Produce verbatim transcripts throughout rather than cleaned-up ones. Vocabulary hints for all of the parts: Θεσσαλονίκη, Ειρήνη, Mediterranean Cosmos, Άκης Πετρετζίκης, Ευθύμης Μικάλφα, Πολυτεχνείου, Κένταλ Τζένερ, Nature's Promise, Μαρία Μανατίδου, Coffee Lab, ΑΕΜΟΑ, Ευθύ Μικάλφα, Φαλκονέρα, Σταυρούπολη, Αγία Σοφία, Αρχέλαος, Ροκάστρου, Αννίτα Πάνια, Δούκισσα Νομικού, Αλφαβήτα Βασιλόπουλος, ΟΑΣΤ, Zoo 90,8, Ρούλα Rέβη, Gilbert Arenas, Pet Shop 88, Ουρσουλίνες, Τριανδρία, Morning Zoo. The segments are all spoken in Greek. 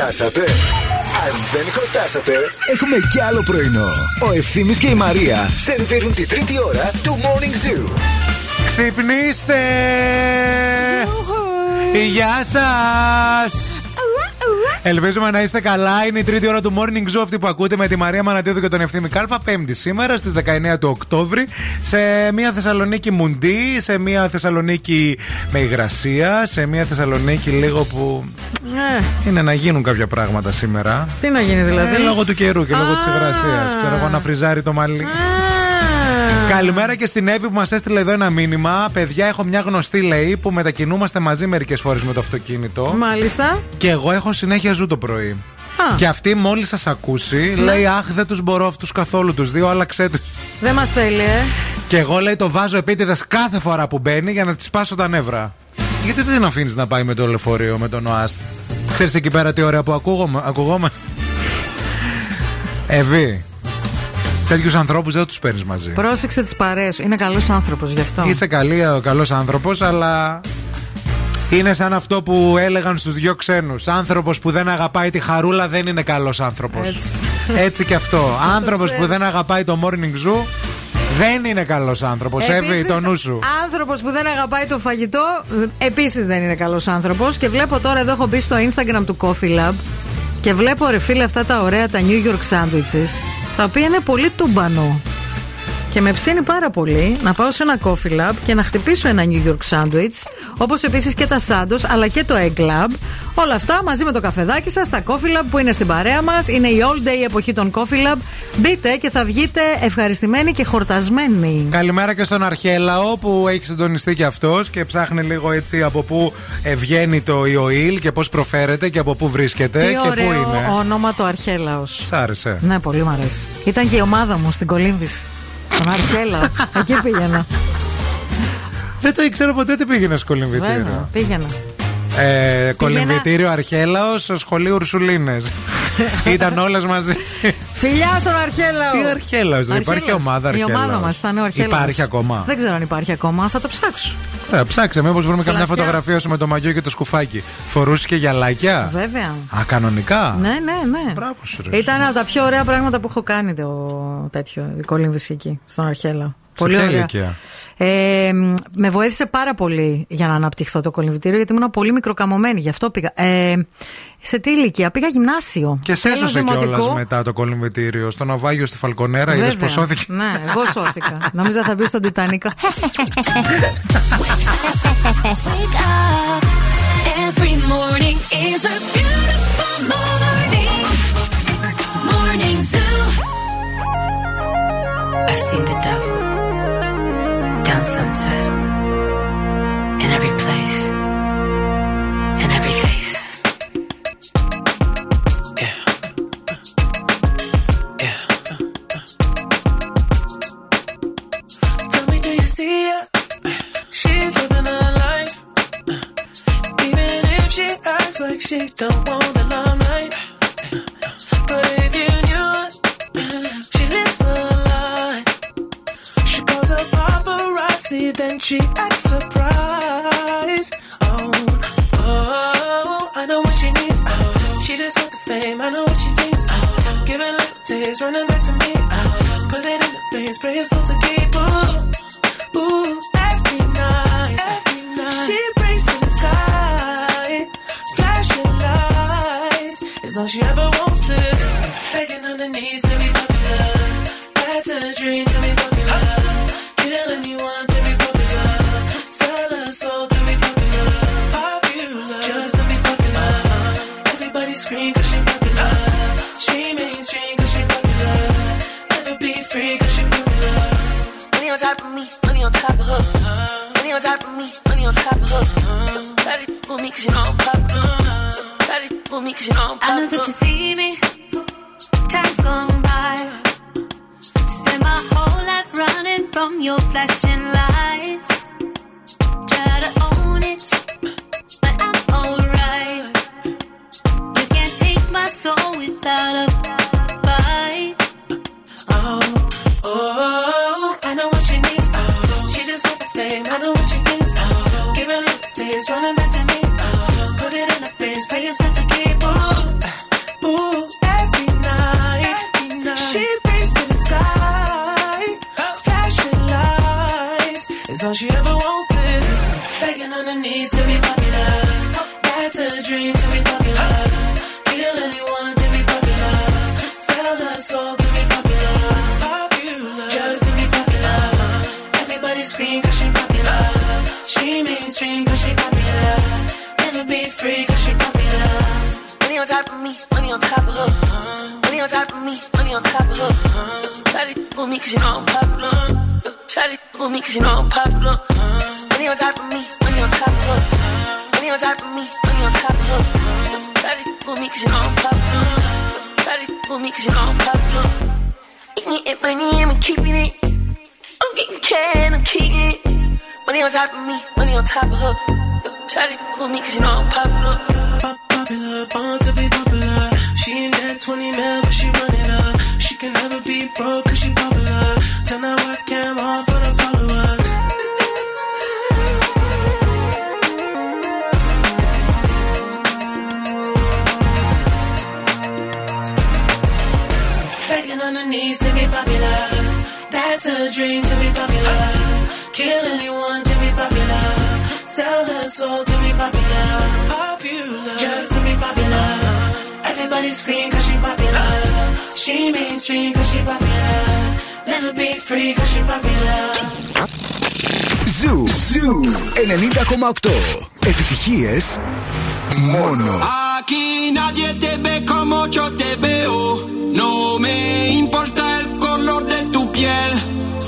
χορτάσατε? Αν δεν χορτάσατε, έχουμε κι άλλο πρωινό. Ο Ευθύμης και η Μαρία σερβίρουν τη τρίτη ώρα του Morning Zoo. Ξυπνήστε! Γεια σας! Ελπίζουμε να είστε καλά. Είναι η τρίτη ώρα του Morning Zoo, αυτή που ακούτε, με τη Μαρία Μανατίδου και τον Ευθύ Μικάλφα. Πέμπτη σήμερα στις δεκαεννέα του Οκτώβρη. Σε μια Θεσσαλονίκη μουντή, σε μια Θεσσαλονίκη με υγρασία, σε μια Θεσσαλονίκη λίγο που. Ε. Είναι να γίνουν κάποια πράγματα σήμερα. Τι να γίνει δηλαδή? Ε, λόγω του καιρού και λόγω της υγρασίας. Ξέρω εγώ, να φριζάρει το μαλλί. Καλημέρα και στην Εύη που μας έστειλε εδώ ένα μήνυμα. Παιδιά, έχω μια γνωστή, λέει, που μετακινούμαστε μαζί μερικές φορές με το αυτοκίνητο. Μάλιστα. Και εγώ έχω συνέχεια ζου το πρωί. Α. Και αυτή μόλις σας ακούσει, ναι, λέει: Αχ, δεν τους μπορώ αυτούς καθόλου τους δύο, άλλαξέ τους. Δεν μας θέλει, ε. Και εγώ, λέει, το βάζω επίτηδες κάθε φορά που μπαίνει για να της πάσω τα νεύρα. Γιατί δεν την αφήνεις να πάει με το λεωφορείο, με τον ΟΑΣΤ? Ξέρεις εκεί πέρα τι ωραία που ακούγομαι. ακούγομαι. Εύη. Τέτοιους ανθρώπους δεν τους παίρνεις μαζί. Πρόσεξε τις παρέες σου. Είναι καλός άνθρωπος γι' αυτό. Είσαι καλή, καλός άνθρωπος, αλλά είναι σαν αυτό που έλεγαν στους δυο ξένους. Άνθρωπος που δεν αγαπάει τη χαρούλα δεν είναι καλός άνθρωπος. Έτσι, Έτσι και αυτό. Άνθρωπος που δεν αγαπάει το Morning Zoo δεν είναι καλός άνθρωπος. Εύη, το νου σου. Άνθρωπος που δεν αγαπάει το φαγητό επίσης δεν είναι καλός άνθρωπος. Και βλέπω τώρα εδώ, έχω μπει στο Instagram του Coffee Lab και βλέπω, ρε φίλε, αυτά τα ωραία τα New York sandwiches, τα οποία είναι πολύ τούμπανο. Και με ψήνει πάρα πολύ να πάω σε ένα coffee lab και να χτυπήσω ένα New York sandwich, όπως επίσης και τα σάντος, αλλά και το egg lab. Όλα αυτά μαζί με το καφεδάκι σας στα coffee lab που είναι στην παρέα μας. Είναι η all day εποχή των coffee lab. Μπείτε και θα βγείτε ευχαριστημένοι και χορτασμένοι. Καλημέρα και στον Αρχέλαο που έχει συντονιστεί και αυτός και ψάχνει λίγο έτσι από πού βγαίνει το Ιωήλ και πώς προφέρεται και από πού βρίσκεται. Τι και ωραίο πού είναι. Όνομα το Αρχέλαος. Σ' άρεσε? Ναι, πολύ μου αρέσει. Ήταν και η ομάδα μου στην κολύμβηση. Στον Αρχέλαο, εκεί πήγαινα. Δεν το ήξερα ποτέ τι πήγαινα στο κολυμβητήριο. Βέβαια, πήγαινα. Ε, κολυμβητήριο Αρχέλαος, σχολείο Ουρσουλίνες. Ήταν όλες μαζί. Φιλιά στον Αρχέλαο! Τι Αρχέλαος, δεν υπάρχει ομάδα Αρχέλαος? Η ομάδα μας ήταν ο Αρχέλαος. Υπάρχει ακόμα? Δεν ξέρω αν υπάρχει ακόμα, θα το ψάξω. Ωραία, ψάξε, μήπως βρούμε καμιά φωτογραφία σου με το μαγιό και το σκουφάκι. Φορούσε και γυαλάκια. Βέβαια. Α, κανονικά. Ναι, ναι, ναι. Μπράβο σου, ρε. Ήταν από τα πιο ωραία πράγματα που έχω κάνει το τέτοιο, η κολύμβηση εκεί, στον Αρχέλαο. Πολύ ωραία. Ε, με βοήθησε πάρα πολύ για να αναπτυχθώ το κολυμβητήριο, γιατί ήμουν πολύ μικροκαμωμένη. Γι' αυτό πήγα. Ε, σε τι ηλικία? Πήγα γυμνάσιο. Και σε έσωσε κιόλας μετά το κολυμβητήριο. Στο ναυάγιο στη Φαλκονέρα, είδες πως σώθηκε? Ναι, εγώ σώθηκα. Νόμιζα θα μπει στον Τιτανικό. I've seen the devil down Sunset, in every place, in every face. Yeah, yeah. Tell me, do you see her? She's living her life, even if she acts like she don't want the limelight. But if you knew it, she lives her life. She calls her paparazzi, then she acts surprised. Oh, oh, I know what she needs. Oh, she just wants the fame. I know what she thinks. Oh, giving little taste, running back to me. Oh, put it in the face, pray it's all to keep. Ooh, ooh, every night, every night she brings to the sky, flashing lights. It's all she ever wants is begging on her knees to be popular. That's her dream to be popular. Screen cause she popular, she mainstream cause she popular, never be free cause she popular. Money on top of me, money on top of her, money on top of me, money on top of her. Try to fool me cause you know I'm popular, try to fool me cause you know I'm popular. I know that you see me, time's gone by, spend my whole life running from your flashing lights, try to own it, but I'm alright. My soul without a fight. Oh, oh, I know what she needs. Oh, she just wants the fame. I know what she thinks. Oh, give her little taste, running back to me. Oh, put it in her face, pay yourself to keep. Oh. all she ever wants is begging on her knees to be popular. Back to the dream to be popular. Kill anyone to be popular. Sell her soul to be popular. Popular, just to be popular. Everybody scream 'cause she popular. She mainstream 'cause she popular. Never be free 'cause she popular. Money on top of me, money on top of her. Money on top of me, money on top of her. Try to f with me 'cause you know I'm popular. Try to f with me 'cause you know I'm popular. Money on top of me, money on top of her. Money on top of me, money on top of her. Try to f with me 'cause you know I'm popular. Try to f with me 'cause you know I'm popular. Eat me and money, I'm keeping it. I'm getting cash, I'm keeping it. Money on top of me, money on top of her. Try to f with me 'cause you know I'm popular. Popular, born to be popular. She ain't that twenty mil, but she run it up. She can never be broke 'cause she popular. Turn that webcam on for the followers. Faking on her knees to be popular. That's her dream to be popular. Kill anyone to be popular. Sell her soul to be popular. Popular, just to be popular. Everybody scream 'cause she popular. She mainstream 'cause she popular. Never be free 'cause she popular. Zoo, Zoo ενενήντα κόμμα οκτώ. Επιτυχίες μόνο. Aquí nadie te ve como yo te veo. No me importa el color de tu piel.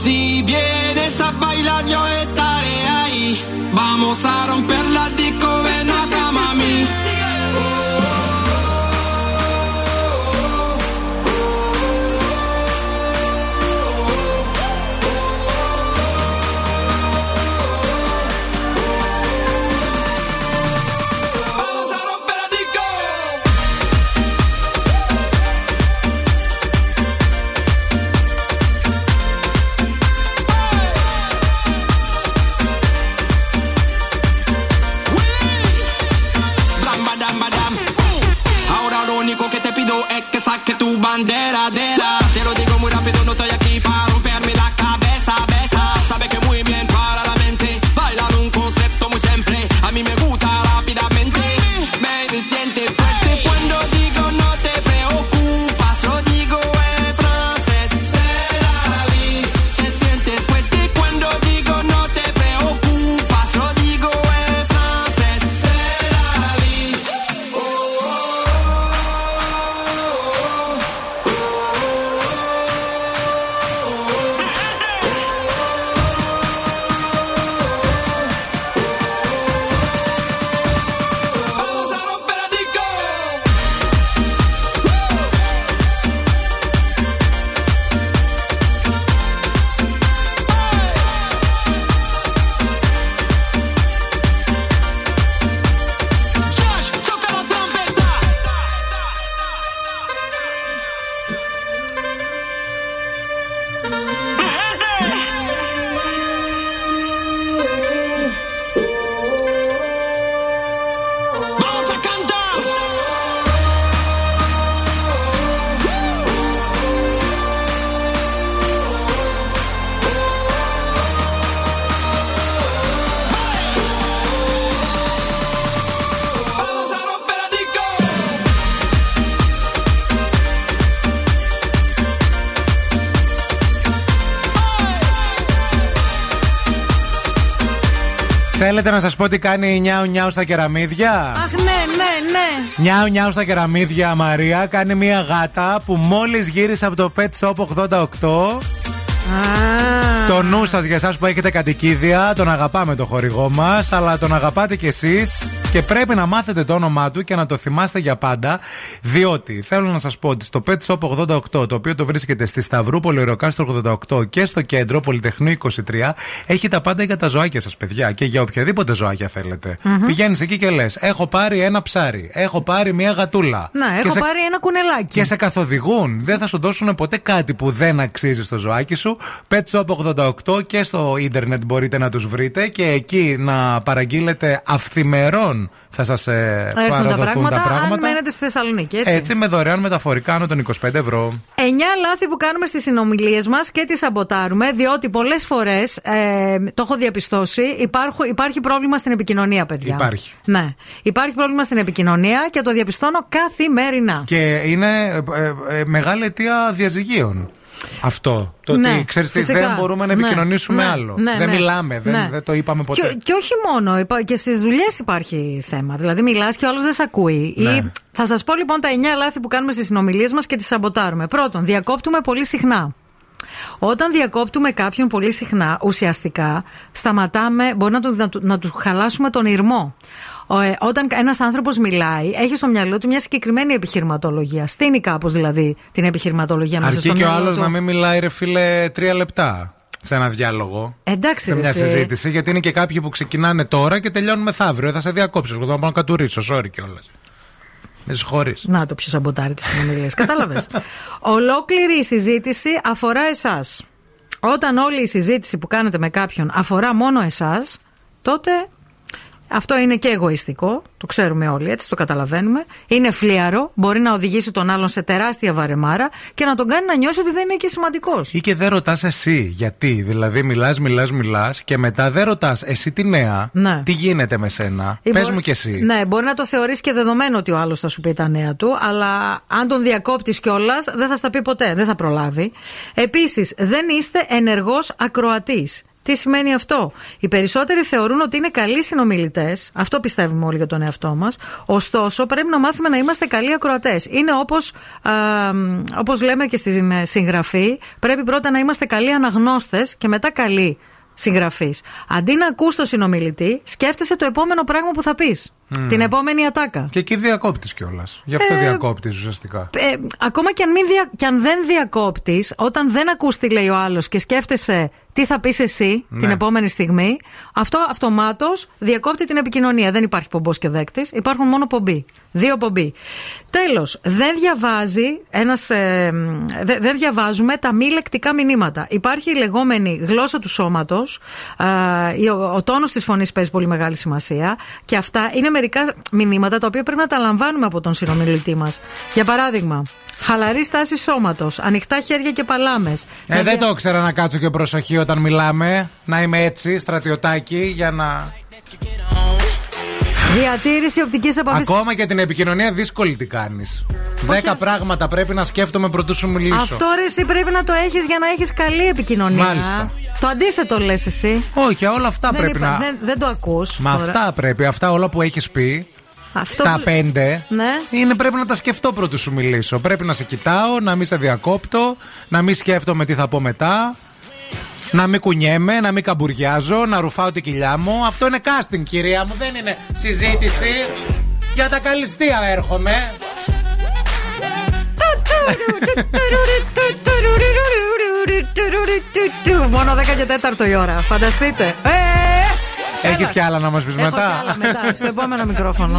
Si vienes a bailar yo estaré ahí. Vamos a romper la disco, ven acá mami. Saque tu bandera, de la. Te lo digo muy rápido, no estoy aquí para romperme la cabeza, besa. Sabe que muy bien para la mente, bailar un concepto muy simple. A mí me gusta rápidamente, me siente fuerte cuando digo no te preocupas. Lo digo en francés, c'est la vie. Te sientes fuerte cuando digo no te preocupas. Lo digo en francés, c'est la vie. Oh. Θέλετε να σας πω τι κάνει νιάου νιάου στα κεραμίδια? Αχ, ναι, ναι, ναι. Νιάου νιάου στα κεραμίδια, Μαρία, κάνει μια γάτα που μόλις γύρισε από το Pet Shop ογδόντα οκτώ. Ah. Το νου σας για εσάς που έχετε κατοικίδια, τον αγαπάμε το χορηγό μας, αλλά τον αγαπάτε κι εσείς και πρέπει να μάθετε το όνομά του και να το θυμάστε για πάντα, διότι θέλω να σας πω ότι στο Pet Shop ογδόντα οκτώ, το οποίο το βρίσκεται στη Σταυρούπολη, Ροκάστρου ογδόντα οκτώ και στο κέντρο Πολυτεχνείου είκοσι τρία, έχει τα πάντα για τα ζωάκια σας, παιδιά, και για οποιαδήποτε ζωάκια θέλετε. Mm-hmm. Πηγαίνεις εκεί και λες: έχω πάρει ένα ψάρι, έχω πάρει μια γατούλα. Να, έχω σε... πάρει ένα κουνελάκι. Και σε καθοδηγούν. Δεν θα σου δώσουν ποτέ κάτι που δεν αξίζει στο ζωάκι σου. Pet Shop ογδόντα οκτώ και στο ίντερνετ μπορείτε να τους βρείτε και εκεί να παραγγείλετε αυθημερών ημερών θα σας ε, παραδοθούν τα πράγματα, τα πράγματα. Αν μένετε στη Θεσσαλονίκη. Έτσι, έτσι με δωρεάν μεταφορικά άνω των είκοσι πέντε ευρώ. Εννιά λάθη που κάνουμε στις συνομιλίες μας και τις σαμποτάρουμε, διότι πολλές φορές, ε, το έχω διαπιστώσει, υπάρχου, υπάρχει πρόβλημα στην επικοινωνία, παιδιά. Υπάρχει. Ναι. Υπάρχει πρόβλημα στην επικοινωνία και το διαπιστώνω καθημερινά. Και είναι ε, ε, μεγάλη αιτία διαζυγίων. Αυτό. Το ναι, ότι ξέρεις τι, δεν μπορούμε να επικοινωνήσουμε, ναι, άλλο. Ναι, δεν ναι, μιλάμε, ναι. Δεν, δεν το είπαμε ποτέ. Και, και όχι μόνο, και στις δουλειές υπάρχει θέμα. Δηλαδή, μιλάς και ο άλλος δεν σε ακούει. Ναι. Ή, θα σας πω λοιπόν τα εννιά λάθη που κάνουμε στις συνομιλίες μας και τις σαμποτάρουμε. Πρώτον, διακόπτουμε πολύ συχνά. Όταν διακόπτουμε κάποιον πολύ συχνά, ουσιαστικά σταματάμε, μπορεί να του, να του, να του χαλάσουμε τον ηρμό. Όταν ένας άνθρωπος μιλάει, έχει στο μυαλό του μια συγκεκριμένη επιχειρηματολογία. Στείνει κάπως δηλαδή την επιχειρηματολογία μέσα στο μυαλό του. Αρκεί και ο άλλος να μην μιλάει, ρε φίλε, τρία λεπτά σε ένα διάλογο. Εντάξει, σε μια εσύ. συζήτηση. Γιατί είναι και κάποιοι που ξεκινάνε τώρα και τελειώνουν μεθαύριο. Θα σε διακόψεις. Εγώ θα πάω να κατουρίσω. Sorry κιόλας. Με συγχωρείς. Να το ποιος σαμποτάρει τις συνομιλίες. Κατάλαβες. Ολόκληρη η συζήτηση αφορά εσάς. Όταν όλη η συζήτηση που κάνετε με κάποιον αφορά μόνο εσάς, τότε. Αυτό είναι και εγωιστικό, το ξέρουμε όλοι, έτσι το καταλαβαίνουμε. Είναι φλίαρο, μπορεί να οδηγήσει τον άλλον σε τεράστια βαρεμάρα και να τον κάνει να νιώσει ότι δεν είναι και σημαντικός. Ή και δεν ρωτάς εσύ γιατί. Δηλαδή, μιλάς, μιλάς, μιλάς και μετά δεν ρωτάς εσύ τη νέα, ναι, τι γίνεται με σένα. Ή πες μπορεί, μου κι εσύ. Ναι, μπορεί να το θεωρείς και δεδομένο ότι ο άλλος θα σου πει τα νέα του, αλλά αν τον διακόπτεις κιόλας, δεν θα στα πει ποτέ, δεν θα προλάβει. Επίσης, δεν είστε ενεργός ακροατής. Τι σημαίνει αυτό? Οι περισσότεροι θεωρούν ότι είναι καλοί συνομιλητές. Αυτό πιστεύουμε όλοι για τον εαυτό μας. Ωστόσο, πρέπει να μάθουμε να είμαστε καλοί ακροατές. Είναι όπως, α, όπως λέμε και στην συγγραφή, πρέπει πρώτα να είμαστε καλοί αναγνώστες και μετά καλοί συγγραφείς. Αντί να ακούς τον συνομιλητή, σκέφτεσαι το επόμενο πράγμα που θα πεις. Mm. Την επόμενη ατάκα. Και εκεί διακόπτεις κιόλας. Γι' αυτό ε, διακόπτεις ουσιαστικά. Ε, ακόμα και αν, μην δια, και αν δεν διακόπτεις, όταν δεν ακούς τι λέει ο άλλος και σκέφτεσαι τι θα πεις εσύ, ναι, την επόμενη στιγμή, αυτό αυτομάτως διακόπτει την επικοινωνία. Δεν υπάρχει πομπός και δέκτης, υπάρχουν μόνο πομπή. Δύο πομπή. Τέλος, δεν, διαβάζει ένας, ε, δε, δεν διαβάζουμε τα μη λεκτικά μηνύματα. Υπάρχει η λεγόμενη γλώσσα του σώματος, ε, ο, ο τόνος της φωνής παίζει πολύ μεγάλη σημασία και αυτά είναι μερικά μηνύματα τα οποία πρέπει να τα λαμβάνουμε από τον συνομιλητή μας. Για παράδειγμα, χαλαρή στάση σώματος, ανοιχτά χέρια και παλάμες. Ε, να... δεν το ήξερα να κάτσω και προσοχή όταν μιλάμε, να είμαι έτσι, στρατιωτάκι, για να... Διατήρηση οπτικής επαφής. Ακόμα και την επικοινωνία δύσκολη τι κάνεις. Δέκα πράγματα πρέπει να σκέφτομαι πρωτού σου μιλήσω. Αυτό ρε εσύ πρέπει να το έχεις για να έχεις καλή επικοινωνία. Μάλιστα. Το αντίθετο λες εσύ. Όχι, όλα αυτά δεν πρέπει είπα, να. Δεν, δεν το ακούς. Μα τώρα. αυτά πρέπει, αυτά όλα που έχεις πει. Αυτό... Τα πέντε, ναι, είναι πρέπει να τα σκεφτώ πρωτού σου μιλήσω. Πρέπει να σε κοιτάω, να μην σε διακόπτω, να μην σκέφτομαι τι θα πω μετά. Να μην κουνιέμαι, να μην καμπουριάζω, να ρουφάω την κοιλιά μου. Αυτό είναι casting, κυρία μου, δεν είναι συζήτηση. Για τα καλλιστεία έρχομαι. Μόνο δέκα και τέσσερα η ώρα, φανταστείτε. Έχεις κι άλλα να μας πεις μετά? Έχω κι άλλα μετά, στο επόμενο μικρόφωνο.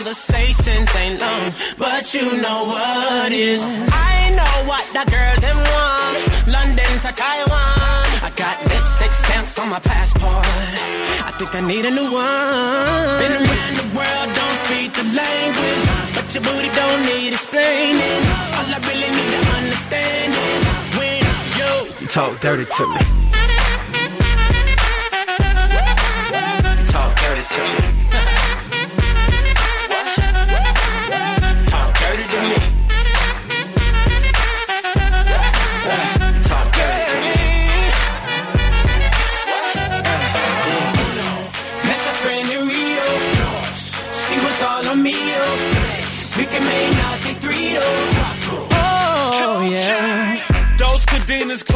Conversations ain't long, but you know what is. I know what that girl them wants. London to Taiwan. I got lipstick stamps on my passport. I think I need a new one. Been around the world, don't speak the language, but your booty don't need explaining. All I really need to understand is when you talk dirty to me. Talk dirty to me.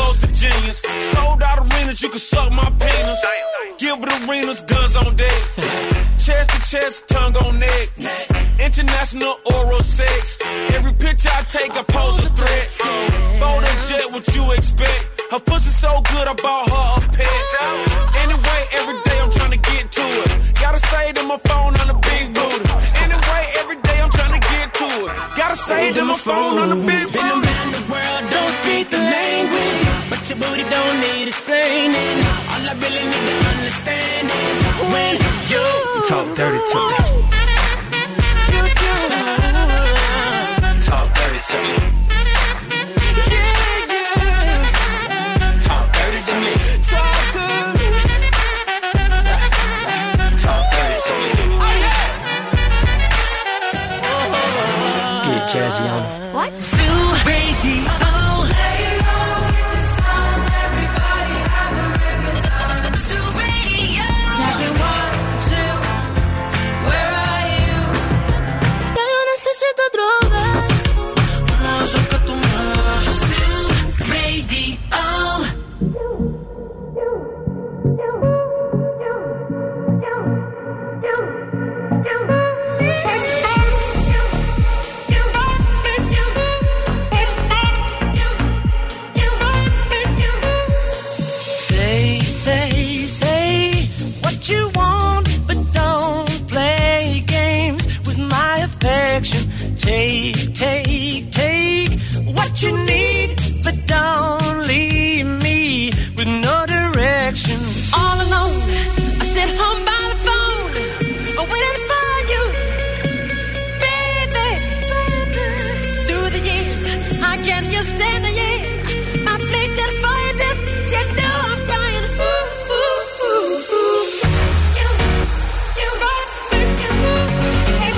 Close to genius. Sold out arenas, you can suck my penis. Gilbert Arenas, guns on deck. Chest to chest, tongue on neck. International oral sex. Every picture I take, I pose a threat. Fold a jet, what you expect? Her pussy so good, I bought her a pet. Anyway, every day I'm trying to get to it. Gotta say to my phone on the big booty. Anyway, every day I'm trying to get to it. Gotta say to my phone on the big booty. World don't speak the language, but your booty don't need explaining. All I Talk dirty to me. Talk dirty to me. Talk dirty to me. Talk to me. Talk dirty to me. Get jazzy on it. What? Zoo Radio. Take, take, take what you need, but don't leave me with no direction. All alone, I sit home by the phone, I'm waiting for you, baby. Baby. Through the years, I can't just stand the year. My place that fire dip, you know I'm crying. Ooh, ooh, ooh, ooh. You, you rock me, you, you.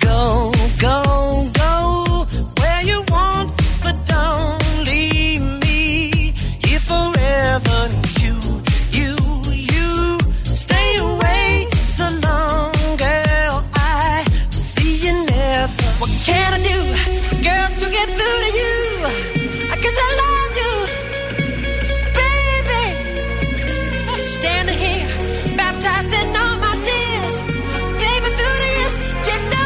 Go, go, go where you want, but don't leave me here forever. You, you, you stay away so long, girl. I see you never. What can I do, girl, to get through to you? I guess I love you, baby. Standing here, baptized in all my tears, baby, through this, you know.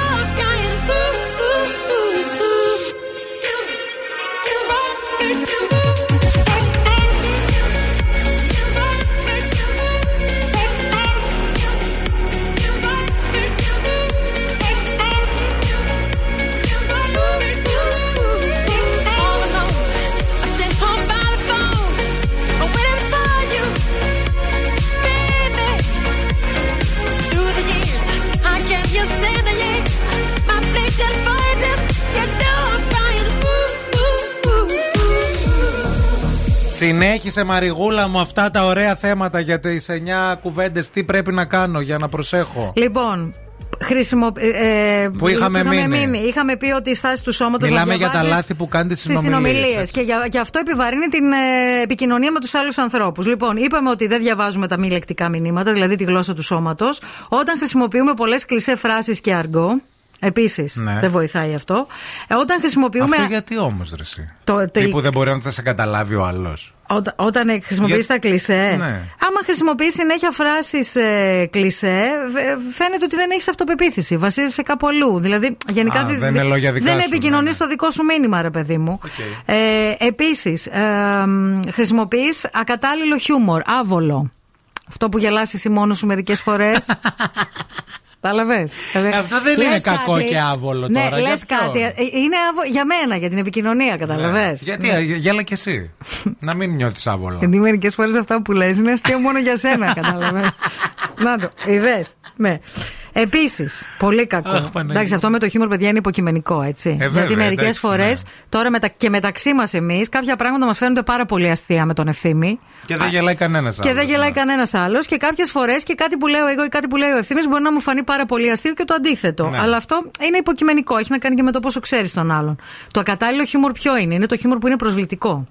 Συνέχισε, Μαριγούλα μου, αυτά τα ωραία θέματα για τις εννιά κουβέντες. Τι πρέπει να κάνω για να προσέχω. Λοιπόν, χρησιμο... ε, που είχαμε, είχαμε μείνει. μείνει. Είχαμε πει ότι η στάση του σώματος. Μιλάμε για τα λάθη που κάνετε στις συνομιλίες. Και, και αυτό επιβαρύνει την ε, επικοινωνία με τους άλλους ανθρώπους. Λοιπόν, είπαμε ότι δεν διαβάζουμε τα μη λεκτικά μηνύματα, δηλαδή τη γλώσσα του σώματος. Όταν χρησιμοποιούμε πολλές κλισέ φράσεις και αργό. Επίσης, ναι. Δεν βοηθάει αυτό. Ε, όταν χρησιμοποιούμε. Αυτό γιατί όμως, ρε εσύ. Τύπου το... δεν μπορεί να σε καταλάβει ο άλλος. Όταν, όταν χρησιμοποιείς για... τα κλισέ. Ναι. Άμα χρησιμοποιείς συνέχεια φράσεις ε, κλισέ, φαίνεται ότι δεν έχεις αυτοπεποίθηση. Βασίζεσαι κάπου αλλού. Δηλαδή, γενικά. Α, δι... δεν δεν επικοινωνείς ναι. το δικό σου μήνυμα, ρε παιδί μου. Okay. Ε, επίσης, ε, χρησιμοποιείς ακατάλληλο χιούμορ, άβολο. Αυτό που γελάς εσύ μόνο σου μερικές φορές. Κατάλαβες. Αυτό δεν λες είναι κάτι, κακό και άβολο ναι, τώρα. Λες κάτι. Είναι άβολο για μένα, για την επικοινωνία, κατάλαβες. Ναι. Γιατί, ναι. γέλα και εσύ. Να μην νιώθεις άβολο. Γιατί μερικές φορές αυτά που λες είναι αστείο μόνο για σένα, κατάλαβες. Να το, είδες. Ναι. Επίσης, πολύ κακό. Αχ, εντάξει, αυτό με το χιούμορ, παιδιά, είναι υποκειμενικό, έτσι. Ε, βέβαια, γιατί μερικές φορές, ναι. τώρα μετα... και μεταξύ μας εμείς, κάποια πράγματα μας φαίνονται πάρα πολύ αστεία με τον Ευθύμη. Και δεν γελάει κανένας άλλος. Και δεν γελάει ναι. κανένας άλλος. Και κάποιες φορές και κάτι που λέω εγώ ή κάτι που λέει ο Ευθύμης μπορεί να μου φανεί πάρα πολύ αστείο και το αντίθετο. Ναι. Αλλά αυτό είναι υποκειμενικό. Έχει να κάνει και με το πόσο ξέρεις τον άλλον. Το ακατάλληλο χιούμορ ποιο είναι? Είναι το χιούμορ που είναι προσβλητικό.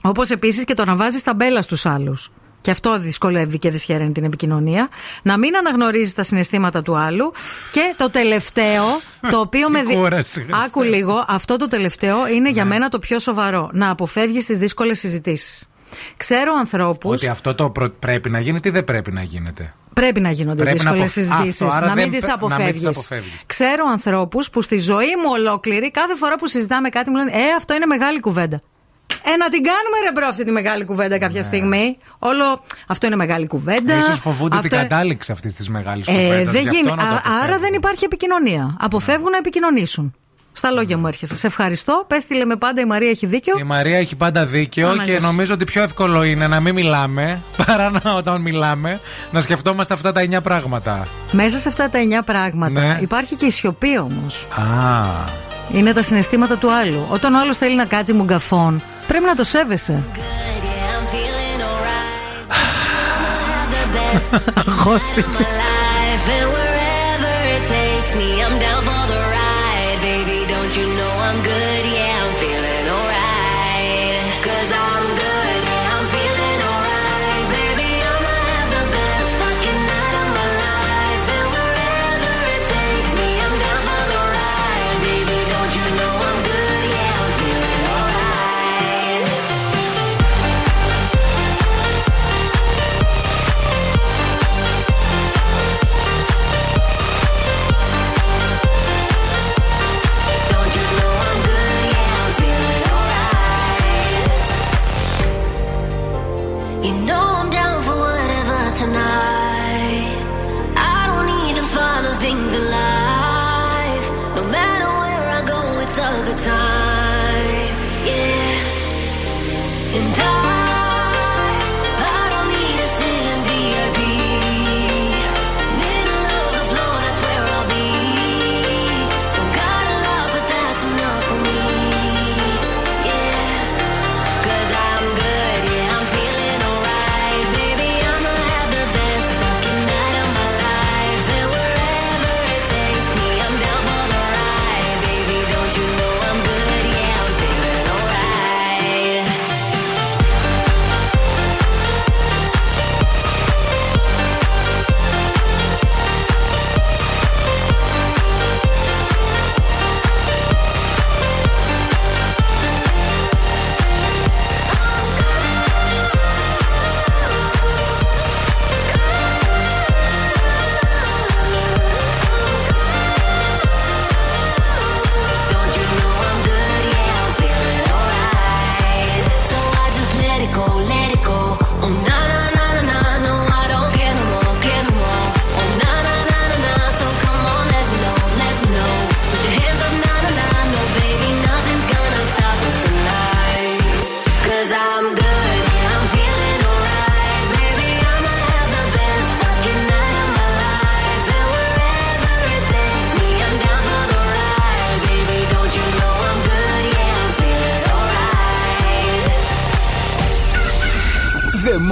Όπως επίσης και το να βάζεις ταμπέλα στους άλλους. και αυτό δυσκολεύει και δυσχεραίνει την επικοινωνία, να μην αναγνωρίζει τα συναισθήματα του άλλου. Και το τελευταίο, το οποίο με κούραση, άκου λίγο, αυτό το τελευταίο είναι ναι. για μένα το πιο σοβαρό. Να αποφεύγεις τις δύσκολες συζητήσεις. Ξέρω ανθρώπους. Ότι αυτό το πρέπει να γίνεται ή δεν πρέπει να γίνεται. Πρέπει να γίνονται δύσκολες συζητήσεις, να μην τις αποφεύγεις. Ξέρω ανθρώπους που στη ζωή μου ολόκληρη, κάθε φορά που συζητάμε κάτι, μου λένε Ε, αυτό είναι μεγάλη κουβέντα. Ε, να την κάνουμε ρε μπρο αυτή τη μεγάλη κουβέντα κάποια ναι. στιγμή. Όλο αυτό είναι μεγάλη κουβέντα. Ίσως φοβούνται αυτό... την κατάληξη αυτή τη μεγάλη ε, κουβέντα. Δεν γι γίνει... Άρα δεν υπάρχει επικοινωνία. Αποφεύγουν να επικοινωνήσουν. Στα λόγια μου έρχεσαι. Σε ευχαριστώ. Πες τη λέμε πάντα, η Μαρία έχει δίκιο. Η Μαρία έχει πάντα δίκιο Άμα και λες. Νομίζω ότι πιο εύκολο είναι να μην μιλάμε παρά να, όταν μιλάμε, να σκεφτόμαστε αυτά τα εννιά πράγματα. Μέσα σε αυτά τα εννιά πράγματα ναι. υπάρχει και η σιωπή όμως. Ah. Είναι τα συναισθήματα του άλλου. Όταν ο άλλος θέλει να κάτσει μουγκαφών, πρέπει να το σέβεσαι. Αγχώθηκα.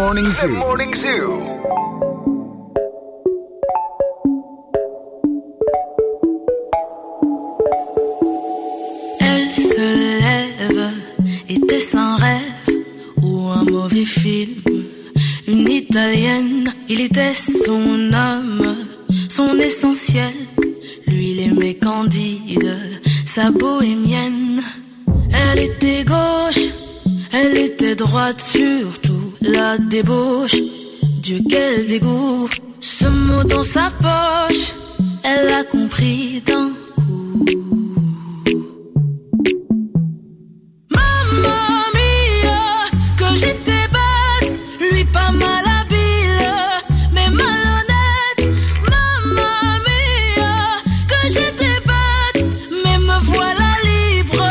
Morning Zoo. Morning Zoo. Elle se lève, était-ce un rêve ou un mauvais film? Une italienne, il était son homme, son essentiel. Lui, il aimait Candide, sa bohémienne. Elle était gauche, elle était droite surtout. La débauche, Dieu quel dégoût. Ce mot dans sa poche, elle a compris d'un coup. Mamma mia, que j'étais bête, lui pas mal habile, mais malhonnête. Mamma mia, que j'étais bête, mais me voilà libre,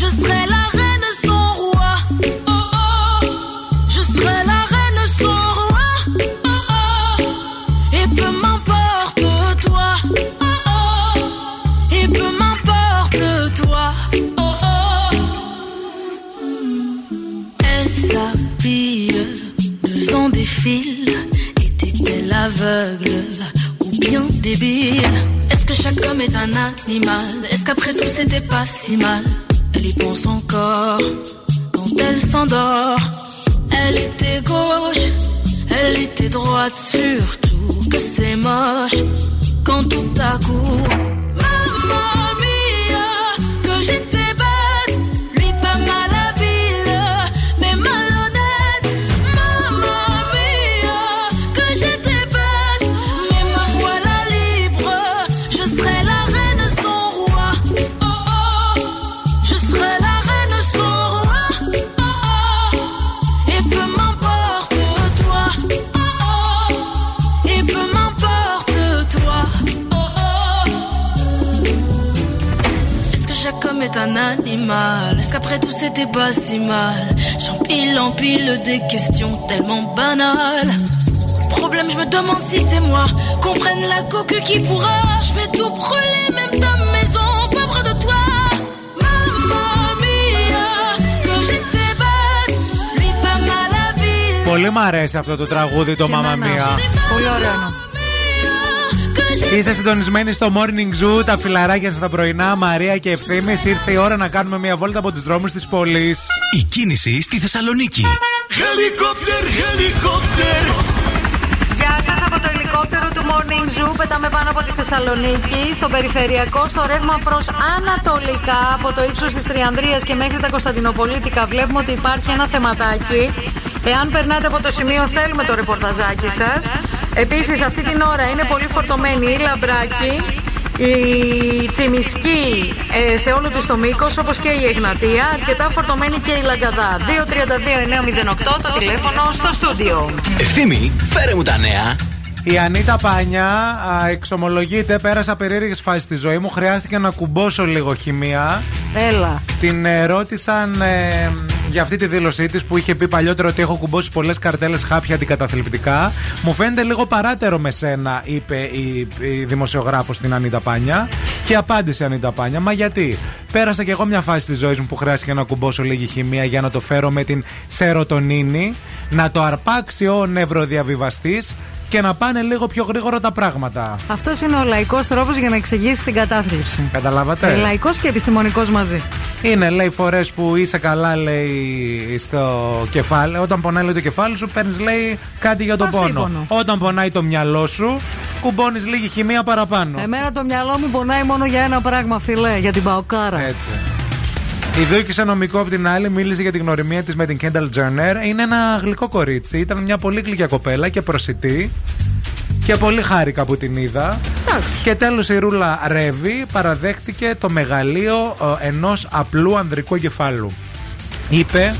je serai la reine son roi. Oh oh, je serai était-elle aveugle ou bien débile? Est-ce que chaque homme est un animal? Est-ce qu'après tout c'était pas si mal? Elle y pense encore quand elle s'endort. Elle était gauche, l'été droite, surtout que c'est moche quand tout à coup. Mamma mia, que j'étais bête, lui pas mal habile, mais malhonnête. Mamma mia, que j'étais bête, mais me voilà libre, je serai la reine son roi. Oh oh, je serai la reine son roi. Oh oh, et peu m'importe toi. Oh oh, et peu m'importe toi. Oh oh. Est-ce que Jacob est un animal? Est-ce qu'après tout c'était pas si mal? J'empile, empile des questions tellement banales. Problème, je me demande si c'est moi. Qu'on prenne la coque qui pourra. Je vais tout brûler, même ta maison. Pauvre de toi. Mamma mia, que j'étais bête, lui pas mal habile. Πολύ μ' αρέσει αυτό το τραγούδι, το Mamma Mia. Πολύ ωραίο. Είστε συντονισμένοι στο Morning Zoo, τα φιλαράκια σας τα πρωινά, Μαρία και Ευθύμης. Ήρθε η ώρα να κάνουμε μια βόλτα από τους δρόμους της πόλης. Η κίνηση στη Θεσσαλονίκη. Χελικόπτερ, χελικόπτερ. Γεια σας από το ελικόπτερο του Morning Zoo. Πετάμε πάνω από τη Θεσσαλονίκη, στο περιφερειακό, στο ρεύμα προς ανατολικά, από το ύψος της Τριανδρίας και μέχρι τα Κωνσταντινοπολίτικα. Βλέπουμε ότι υπάρχει ένα θεματάκι. Εάν περνάτε από το σημείο, θέλουμε το ρεπορταζάκι σας. Επίσης, αυτή την ώρα είναι πολύ φορτωμένη η Λαμπράκη, η Τσιμισκή σε όλο του το μήκος, όπως και η Εγνατία, αρκετά φορτωμένη και η Λαγκαδά. δύο τρία δύο εννιά μηδέν οκτώ το τηλέφωνο στο στούντιο. Ευθύμη, φέρε μου τα νέα. Η Αννίτα Πάνια α, εξομολογείται, πέρασα περίεργες φάσεις στη ζωή μου, χρειάστηκε να κουμπώσω λίγο χημεία. Έλα. Την ε, ρώτησαν ε, για αυτή τη δήλωσή της που είχε πει παλιότερα ότι έχω κουμπώσει πολλές καρτέλες χάπια αντικαταθλιπτικά. Μου φαίνεται λίγο παράτερο με σένα, είπε η, η δημοσιογράφος στην Αννίτα Πάνια. Και απάντησε η Αννίτα Πάνια, μα γιατί? Πέρασα και εγώ μια φάση της ζωής μου που χρειάστηκε να κουμπώσω λίγη χημεία για να το φέρω με την σερωτονίνη, να το αρπάξει ο νευροδιαβιβαστής και να πάνε λίγο πιο γρήγορα τα πράγματα. Αυτός είναι ο λαϊκός τρόπος για να εξηγήσει την κατάθλιψη. Καταλάβατε. Ε, λαϊκός και επιστημονικός μαζί. Είναι, λέει, φορές που είσαι καλά, λέει, στο κεφάλι. Όταν πονάει, λέει, το κεφάλι σου, παίρνεις, λέει, κάτι για τον πόνο. Σύμφωνο. Όταν πονάει το μυαλό σου, κουμπώνεις λίγη χημεία παραπάνω. Εμένα το μυαλό μου πονάει μόνο για ένα πράγμα, φιλέ, για την Παοκάρα. Έτσι. Η Δούκισσα Νομικού, από την άλλη, μίλησε για την γνωριμία της με την Κένταλ Τζένερ. Είναι ένα γλυκό κορίτσι. Ήταν μια πολύ γλυκιά κοπέλα και προσιτή. Και πολύ χάρηκα που την είδα. Άξ. Και τέλος η Ρούλα Ρέβη παραδέχτηκε το μεγαλείο ενός απλού ανδρικού εγκεφάλου. Είπε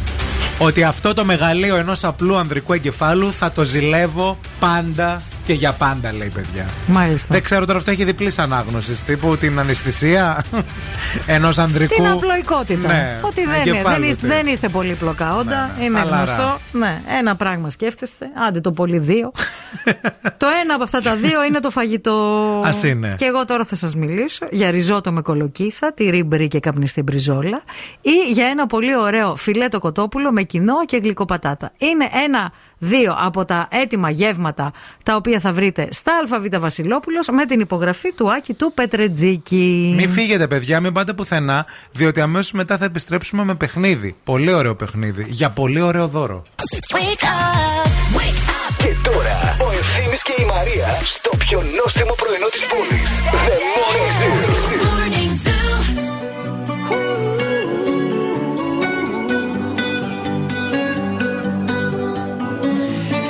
ότι αυτό το μεγαλείο ενός απλού ανδρικού εγκεφάλου θα το ζηλεύω πάντα και για πάντα, λέει, παιδιά. Μάλιστα. Δεν ξέρω τώρα, αυτό έχει διπλής ανάγνωσης. Τύπου την αναισθησία ενός ανδρικού. Την απλοϊκότητα. Ναι, ότι δεν είναι. Δεν είστε, δεν είστε πολύπλοκα όντα. Ναι, ναι. Είναι Αλαρά. Γνωστό. Ναι, ένα πράγμα σκέφτεστε. Άντε το πολύ δύο. Το ένα από αυτά τα δύο είναι το φαγητό. Ας είναι. Και εγώ τώρα θα σας μιλήσω για ριζότο με κολοκύθα, τυρί μπρι και καπνιστή μπριζόλα, ή για ένα πολύ ωραίο φιλέτο κοτόπουλο με κοινό και γλυκοπατάτα. Είναι ένα. Δύο από τα έτοιμα γεύματα τα οποία θα βρείτε στα Αλφαβήτα Βασιλόπουλος με την υπογραφή του Άκη του Πετρετζίκη. Μην φύγετε, παιδιά, μην πάτε πουθενά, διότι αμέσως μετά θα επιστρέψουμε με παιχνίδι. Πολύ ωραίο παιχνίδι για πολύ ωραίο δώρο. Wake up, wake up. Και τώρα ο Ευθύμης και η Μαρία στο πιο νόστιμο πρωινό της πόλης. The Morning Zoo.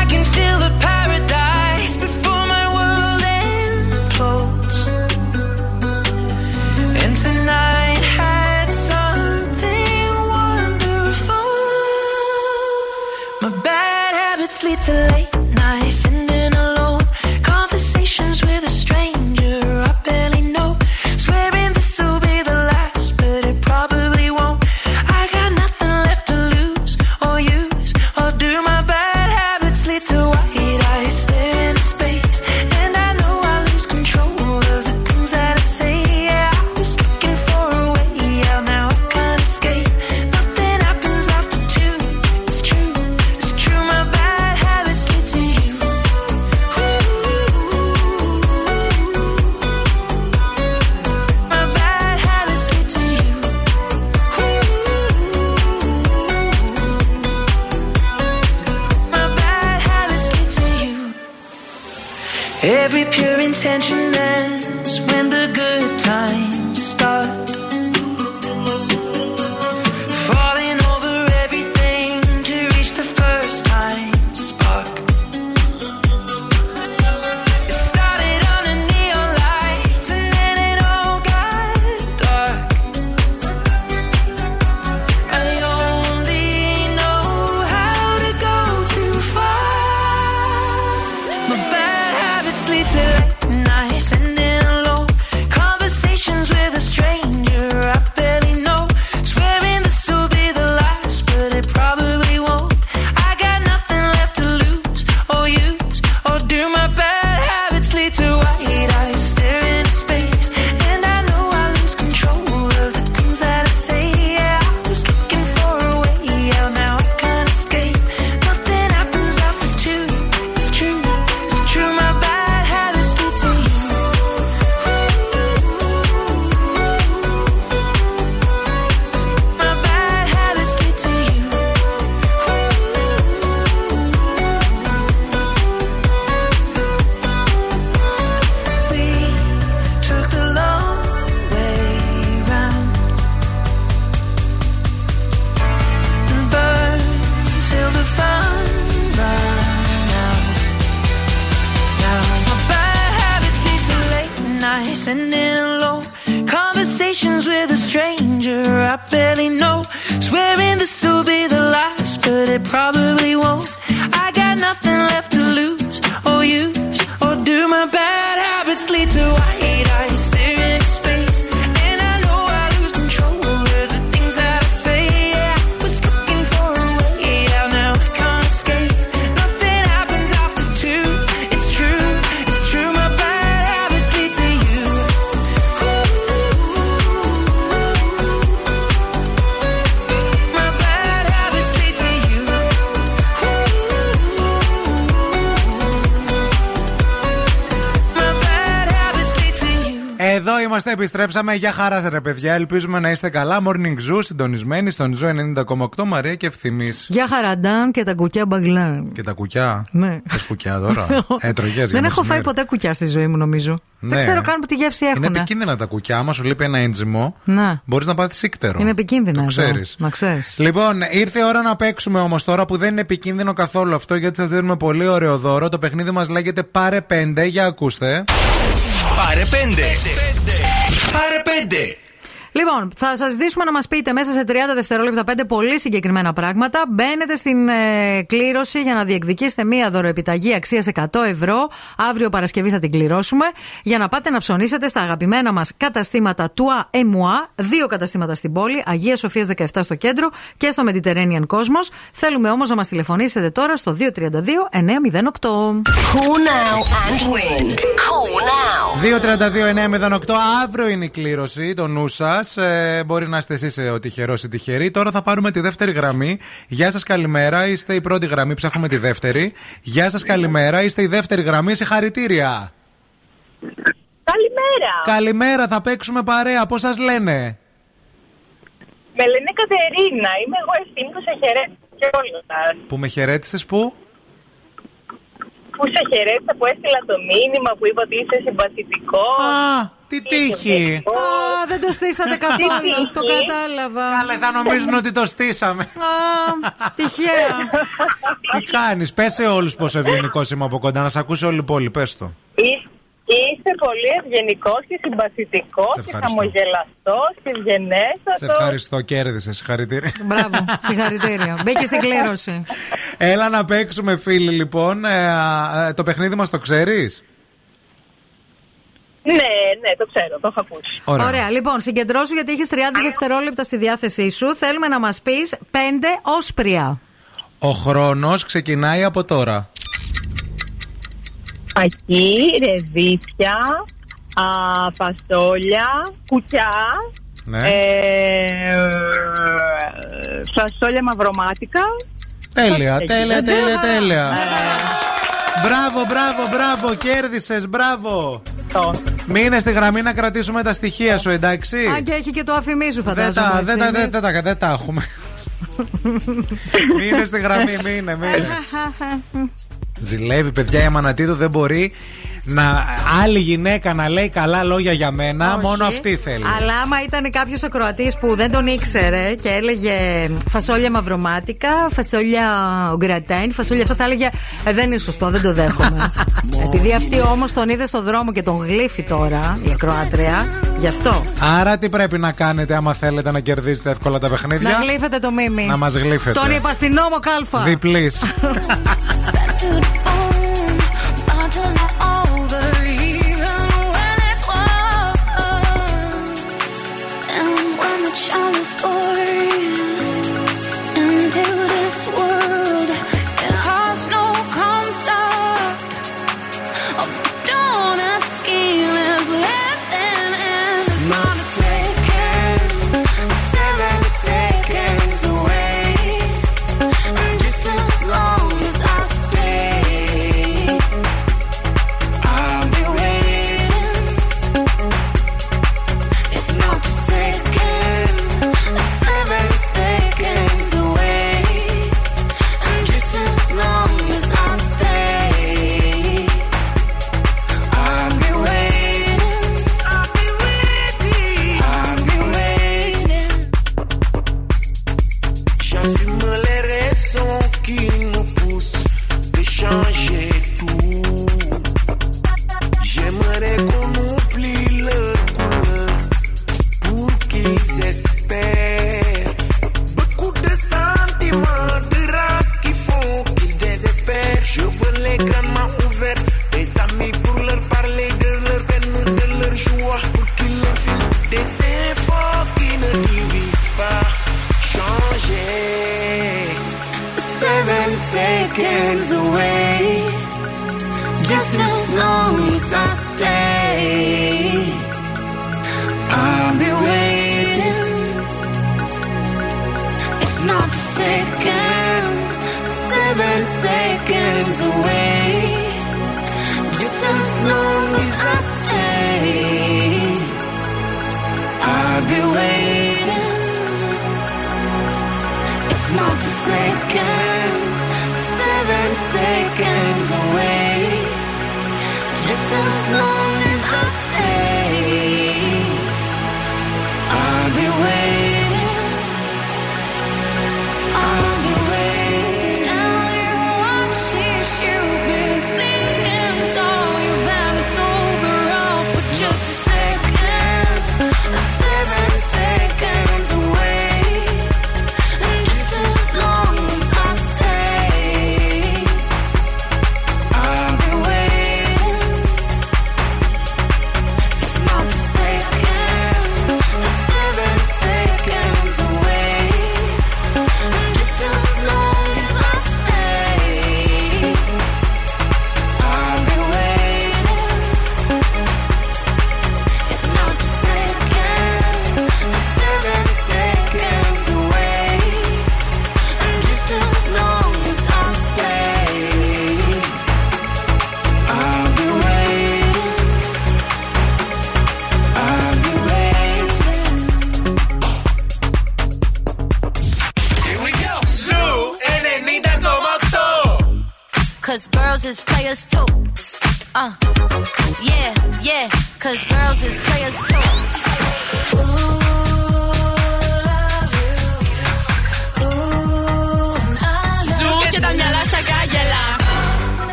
I can feel the paradise before my world implodes. And tonight lead to late nights, sitting alone, conversations with a stranger I barely know, swearing this will be the last, but it probably won't. I got nothing left to lose, or use, or do my bad habits lead to white eyes, staring into space, and I know I lose control of the things that I say, yeah, I was looking for a way out, now I can't escape, nothing happens after two, it's true, it's true, my bad. It's every pure intention ends when the good times start. Falling over everything to reach the first time spark. It started under neon lights and then it all got dark. I only know how to go too far. My bad habits lead to late nights and then alone conversations with a stranger I barely know. Επιστρέψαμε, για χαρά ρε παιδιά. Ελπίζουμε να είστε καλά. Morning Zoo, συντονισμένοι στον Zoo ενενήντα κόμμα οκτώ. Μαρία και Ευθυμής. Για χαρά, ντάμ και τα κουκιά μπαγκλάν. Και τα κουκιά. Ναι. Θε κουκιά τώρα. Έτρωγες. Δεν έχω φάει ποτέ κουκιά στη ζωή μου, νομίζω. Ναι. Δεν ξέρω καν τι γεύση έχουν. Είναι επικίνδυνα τα κουκιά. Άμα σου λείπει ένα ένζυμο, μπορεί να πάθεις ύκτερο. Είναι επικίνδυνα. Να ξέρεις. Λοιπόν, ήρθε η ώρα να παίξουμε όμως τώρα που δεν είναι επικίνδυνο καθόλου αυτό, γιατί σας δίνουμε πολύ ωραίο δώρο. Το παιχνίδι μας λέγεται Πάρε πέντε. Για ακούστε. Πάρε πέντε. Πάρε πέντε. Λοιπόν, θα σας ζητήσουμε να μας πείτε μέσα σε τριάντα δευτερόλεπτα πέντε πολύ συγκεκριμένα πράγματα. Μπαίνετε στην ε, κλήρωση για να διεκδικήσετε μία δωροεπιταγή αξίας εκατό ευρώ. Αύριο Παρασκευή θα την κληρώσουμε. Για να πάτε να ψωνίσετε στα αγαπημένα μας καταστήματα του ΑΕΜΟΑ. Δύο καταστήματα στην πόλη, Αγία Σοφίας δεκαεπτά στο κέντρο και στο Mediterranean Cosmos. Θέλουμε όμως να μας τηλεφωνήσετε τώρα στο δύο τρία δύο εννιά μηδέν οκτώ. δύο τρία δύο εννιά μηδέν οκτώ. Αύριο είναι η κλήρωση, το νου σας. Ε, μπορεί να είστε εσείς ο τυχερός ή τυχερή. Τώρα θα πάρουμε τη δεύτερη γραμμή. Γεια σας, καλημέρα. Είστε η πρώτη γραμμή, ψάχνουμε τη δεύτερη. Γεια σας, καλημέρα. Είστε η δεύτερη γραμμή, συγχαρητήρια. Καλημέρα. Καλημέρα, θα παίξουμε παρέα. Πώς σας λένε? Με λένε Κατερίνα. Είμαι εγώ ευθύνη που σε χαιρέτησα και όλα. Που με χαιρέτησες που? Που σε χαιρέτησα, που έστειλα το μήνυμα, που είπα ότι είσαι συμπαθητικό. Α! Τι τύχη! Α, δεν το στήσατε καθόλου. Το κατάλαβα. Καλά, θα νομίζουν ότι το στήσαμε. Α, τυχαία. Τι κάνεις, πες σε όλους πόσο ευγενικός είμαι από κοντά, να σε ακούσει όλη η πόλη, πες το. Είστε πολύ ευγενικός και συμπαθητικός και χαμογελαστός και ευγενέστατος. Σε ευχαριστώ, κέρδισε. Συγχαρητήρια. Μπράβο, συγχαρητήρια. Μπήκε στην κλήρωση. Έλα να παίξουμε, φίλοι, λοιπόν. Το παιχνίδι μας το ξέρεις? Ναι, ναι, το ξέρω, το έχω ακούσει. Ωραία. Ωραία, λοιπόν, συγκεντρώσου γιατί έχεις τριάντα δευτερόλεπτα στη διάθεσή σου. Θέλουμε να μας πεις πέντε όσπρια. Ο χρόνος ξεκινάει από τώρα. Ακή, ρεβίθια, φασόλια, κουκιά, ναι. ε, φασόλια μαυρομάτικα. Τέλεια, τέλεια, τέλεια, τέλεια. Μπράβο, μπράβο, μπράβο, κέρδισες, μπράβο. Μείνε στη γραμμή να κρατήσουμε τα στοιχεία σου, εντάξει. Αν και έχει και το αφημί σου, φαντάζομαι. Δεν τα, δεν τα, δεν τα, δεν τα έχουμε. Μείνε στη γραμμή, μείνε, μείνε. Ζηλεύει, παιδιά, η Μανατίδου δεν μπορεί να, άλλη γυναίκα να λέει καλά λόγια για μένα. Όχι, μόνο αυτή θέλει. Αλλά άμα ήταν κάποιος ακροατής που δεν τον ήξερε και έλεγε φασόλια μαυρομάτικα, φασόλια γκρατέν, φασόλια αυτά, θα έλεγε δεν είναι σωστό, δεν το δέχομαι. Επειδή αυτή όμως τον είδε στον δρόμο και τον γλύφει τώρα η ακροάτρια, γι' αυτό. Άρα τι πρέπει να κάνετε άμα θέλετε να κερδίζετε εύκολα τα παιχνίδια? Να γλύφετε το Μίμι. Να μας γλύφετε. Τον είπα στην νόμο Κάλφα. Διπλής.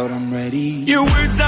but I'm ready. Your words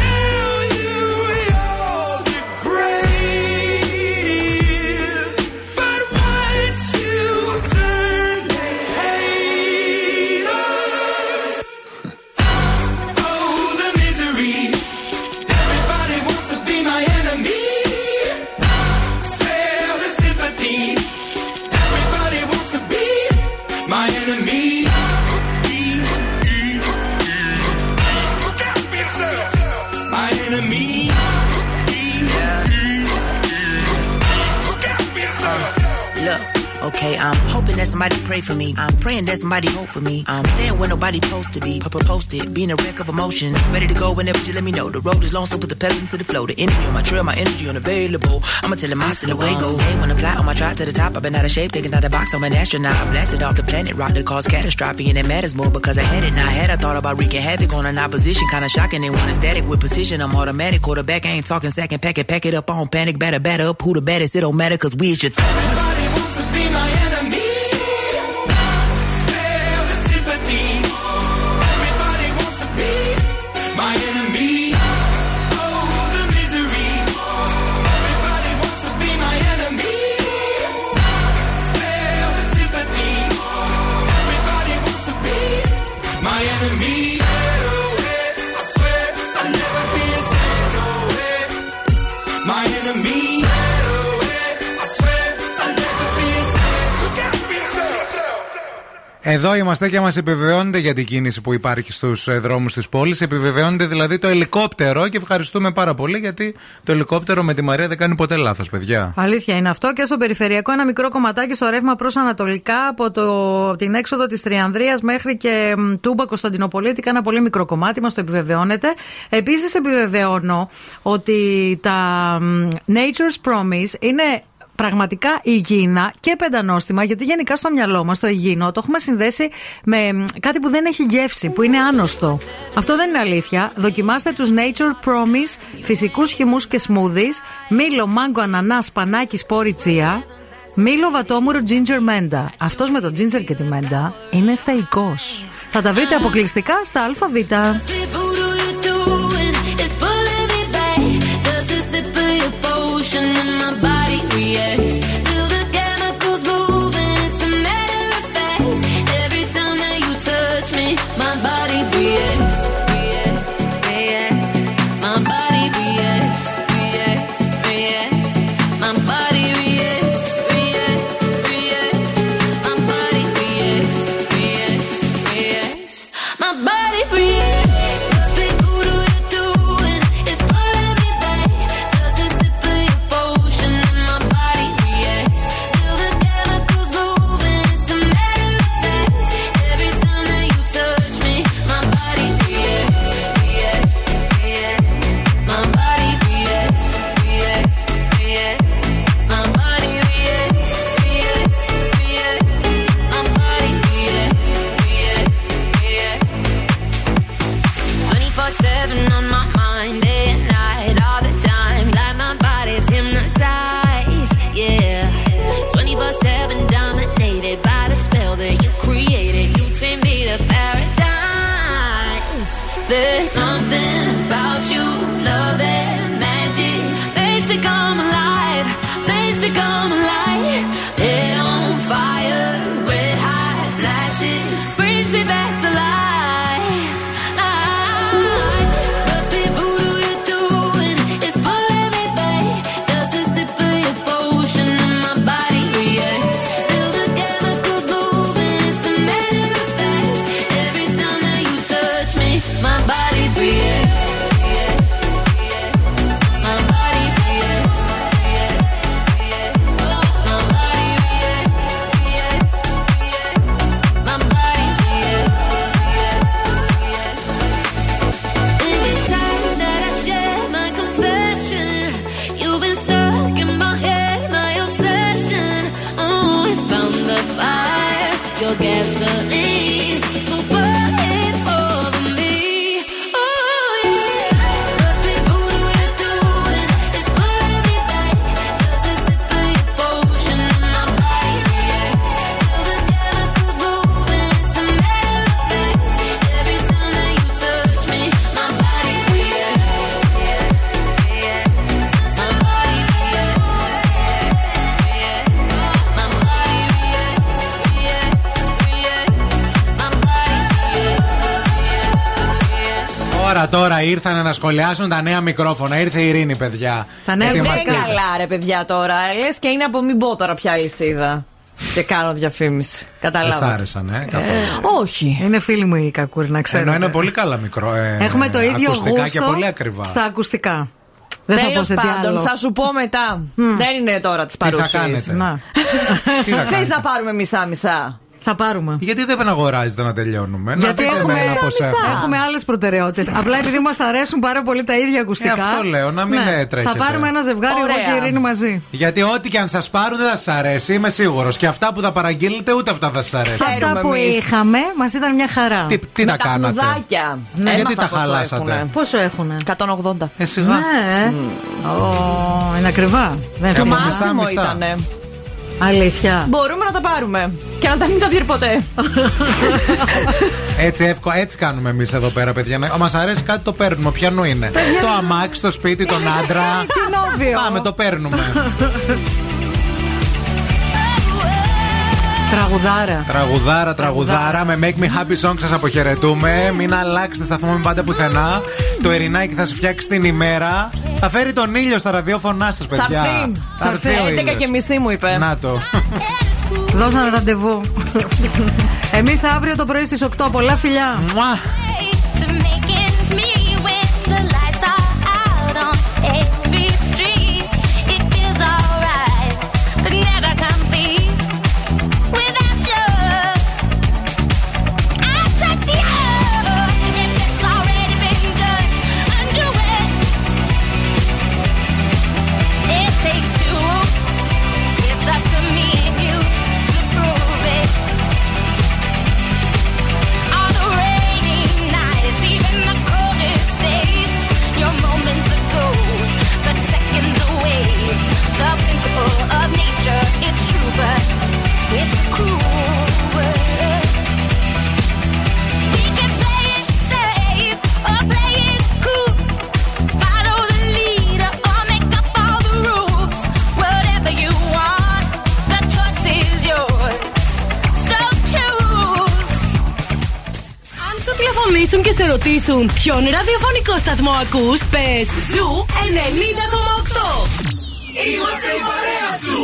Tell you you're the greatest, but once you turn they hate us. Oh, the misery. Everybody wants to be my enemy. Spare the sympathy. Everybody wants to be my enemy. Okay, I'm hoping that somebody pray for me. I'm praying that somebody hope for me. I'm staying where nobody supposed to be. Papa posted, being a wreck of emotions. Ready to go whenever you let me know. The road is long, so put the pedal into the flow. The energy on my trail, my energy unavailable. I'ma tell him I still away go. Hey, when I fly on my drive to the top, I've been out of shape, taking out the box, I'm an astronaut. I blasted off the planet, rock that caused catastrophe, and it matters more because I had it. Now I had, I thought about wreaking havoc on an opposition. Kinda shocking, they want a static with precision. I'm automatic, quarterback, I ain't talking second pack it, pack it up, I don't panic, batter, batter up. Who the baddest? It don't matter, cause we is your th- my enemy. Spare the sympathy. Everybody wants to be my enemy. Oh, the misery. Everybody wants to be my enemy. Spare the sympathy. Everybody wants to be my enemy. I swear I'll never be a single way. My enemy. Εδώ είμαστε και μας επιβεβαιώνεται για την κίνηση που υπάρχει στους δρόμους της πόλης. Επιβεβαιώνεται δηλαδή το ελικόπτερο και ευχαριστούμε πάρα πολύ γιατί το ελικόπτερο με τη Μαρία δεν κάνει ποτέ λάθος, παιδιά. Αλήθεια είναι αυτό. Και στο περιφερειακό, ένα μικρό κομματάκι στο ρεύμα προς ανατολικά από το, την έξοδο της Τριανδρίας μέχρι και Τούμπα Κωνσταντινοπολίτη. Κάνα πολύ μικρό κομμάτι, μας το επιβεβαιώνεται. Επίσης, επιβεβαιώνω ότι τα Nature's Promise είναι πραγματικά υγιεινά και πεντανόστιμα, γιατί γενικά στο μυαλό μας το υγιεινό το έχουμε συνδέσει με κάτι που δεν έχει γεύση, που είναι άνοστο. Αυτό δεν είναι αλήθεια. Δοκιμάστε τους Nature Promise φυσικούς χυμούς και smoothies, μήλο, μάγκο, ανανά, σπανάκι, σπόρι τσία, μήλο, βατόμουρο, ginger, μέντα. Αυτός με το ginger και τη μέντα είναι θεϊκός. Θα τα βρείτε αποκλειστικά στα Αλφαβήτα. My body reacts. Τώρα, τώρα ήρθαν να σχολιάσουν τα νέα μικρόφωνα. Ήρθε η Ειρήνη, παιδιά. Τα νέα δεν είναι καλά, ρε παιδιά τώρα. Λες και είναι από μην πω τώρα πια αλυσίδα. Και κάνω διαφήμιση. Καταλάβατε. Σας άρεσαν, ε, καθώς... ε, όχι. Είναι φίλοι μου οι κακούροι, να ξέρετε. Ενώ είναι πολύ καλά μικρό. Ε, Έχουμε το ίδιο γούστο στα ακουστικά. Δεν θα πω σε τι άλλο. Θα σου πω μετά. Mm. Δεν είναι τώρα τις παρουσίες. Θες να πάρουμε μισά-μισά. Θα πάρουμε. Γιατί δεν αγοράζετε να τελειώνουμε? Γιατί να έχουμε, έχουμε άλλες προτεραιότητες. Απλά επειδή μας αρέσουν πάρα πολύ τα ίδια ακουστικά. Ε, αυτό λέω, να μην ναι, τρέχετε. Θα πάρουμε ένα ζευγάρι, ωραία, εγώ και η Ειρήνη μαζί. Γιατί ό,τι και αν σας πάρουν δεν θα σας αρέσει, είμαι σίγουρος. Και αυτά που θα παραγγείλετε ούτε αυτά θα σας αρέσουν. Αυτά που εμείς είχαμε μας ήταν μια χαρά. Τι, τι τα κάνατε? Ναι. Γιατί τα χαλάσατε? Έχουνε. Πόσο έχουνε? εκατόν ογδόντα. Ε, σιγά. Ναι. Mm. Είναι ακριβά. Το μάσιμο ήτανε. Αλήθεια. Μπορούμε να τα πάρουμε και να τα μην τα βγει ποτέ. Έτσι, εύκολα, έτσι κάνουμε εμείς εδώ πέρα, παιδιά. Μας αρέσει κάτι, το παίρνουμε. Ποιανού είναι? Το αμάξι, το σπίτι, τον άντρα. Πάμε, το παίρνουμε. Τραγουδάρα. Τραγουδάρα, τραγουδάρα. Με Make Me Happy Song σας αποχαιρετούμε. Μην αλλάξετε σταθμό, μην πάτε πουθενά. Το Ερινάκι θα σε φτιάξει την ημέρα. Θα φέρει τον ήλιο στα ραδιόφωνά σας, παιδιά. Θα έρθει. έντεκα και μισή μου είπε. Να το. Δώσαν ραντεβού. Εμείς αύριο το πρωί στις οκτώ. Πολλά φιλιά. Μουά. Of nature, it's true, but it's cruel. We can play it safe or play it cool. Follow the leader or make up all the rules. Whatever you want, the choice is yours. So choose. Αν σου τηλεφωνήσουν και σε ρωτήσουν ποιον ραδιοφωνικό σταθμό ακούς, πες Zoo ενενήντα κόμμα οκτώ. Είμαστε η παρέα σου!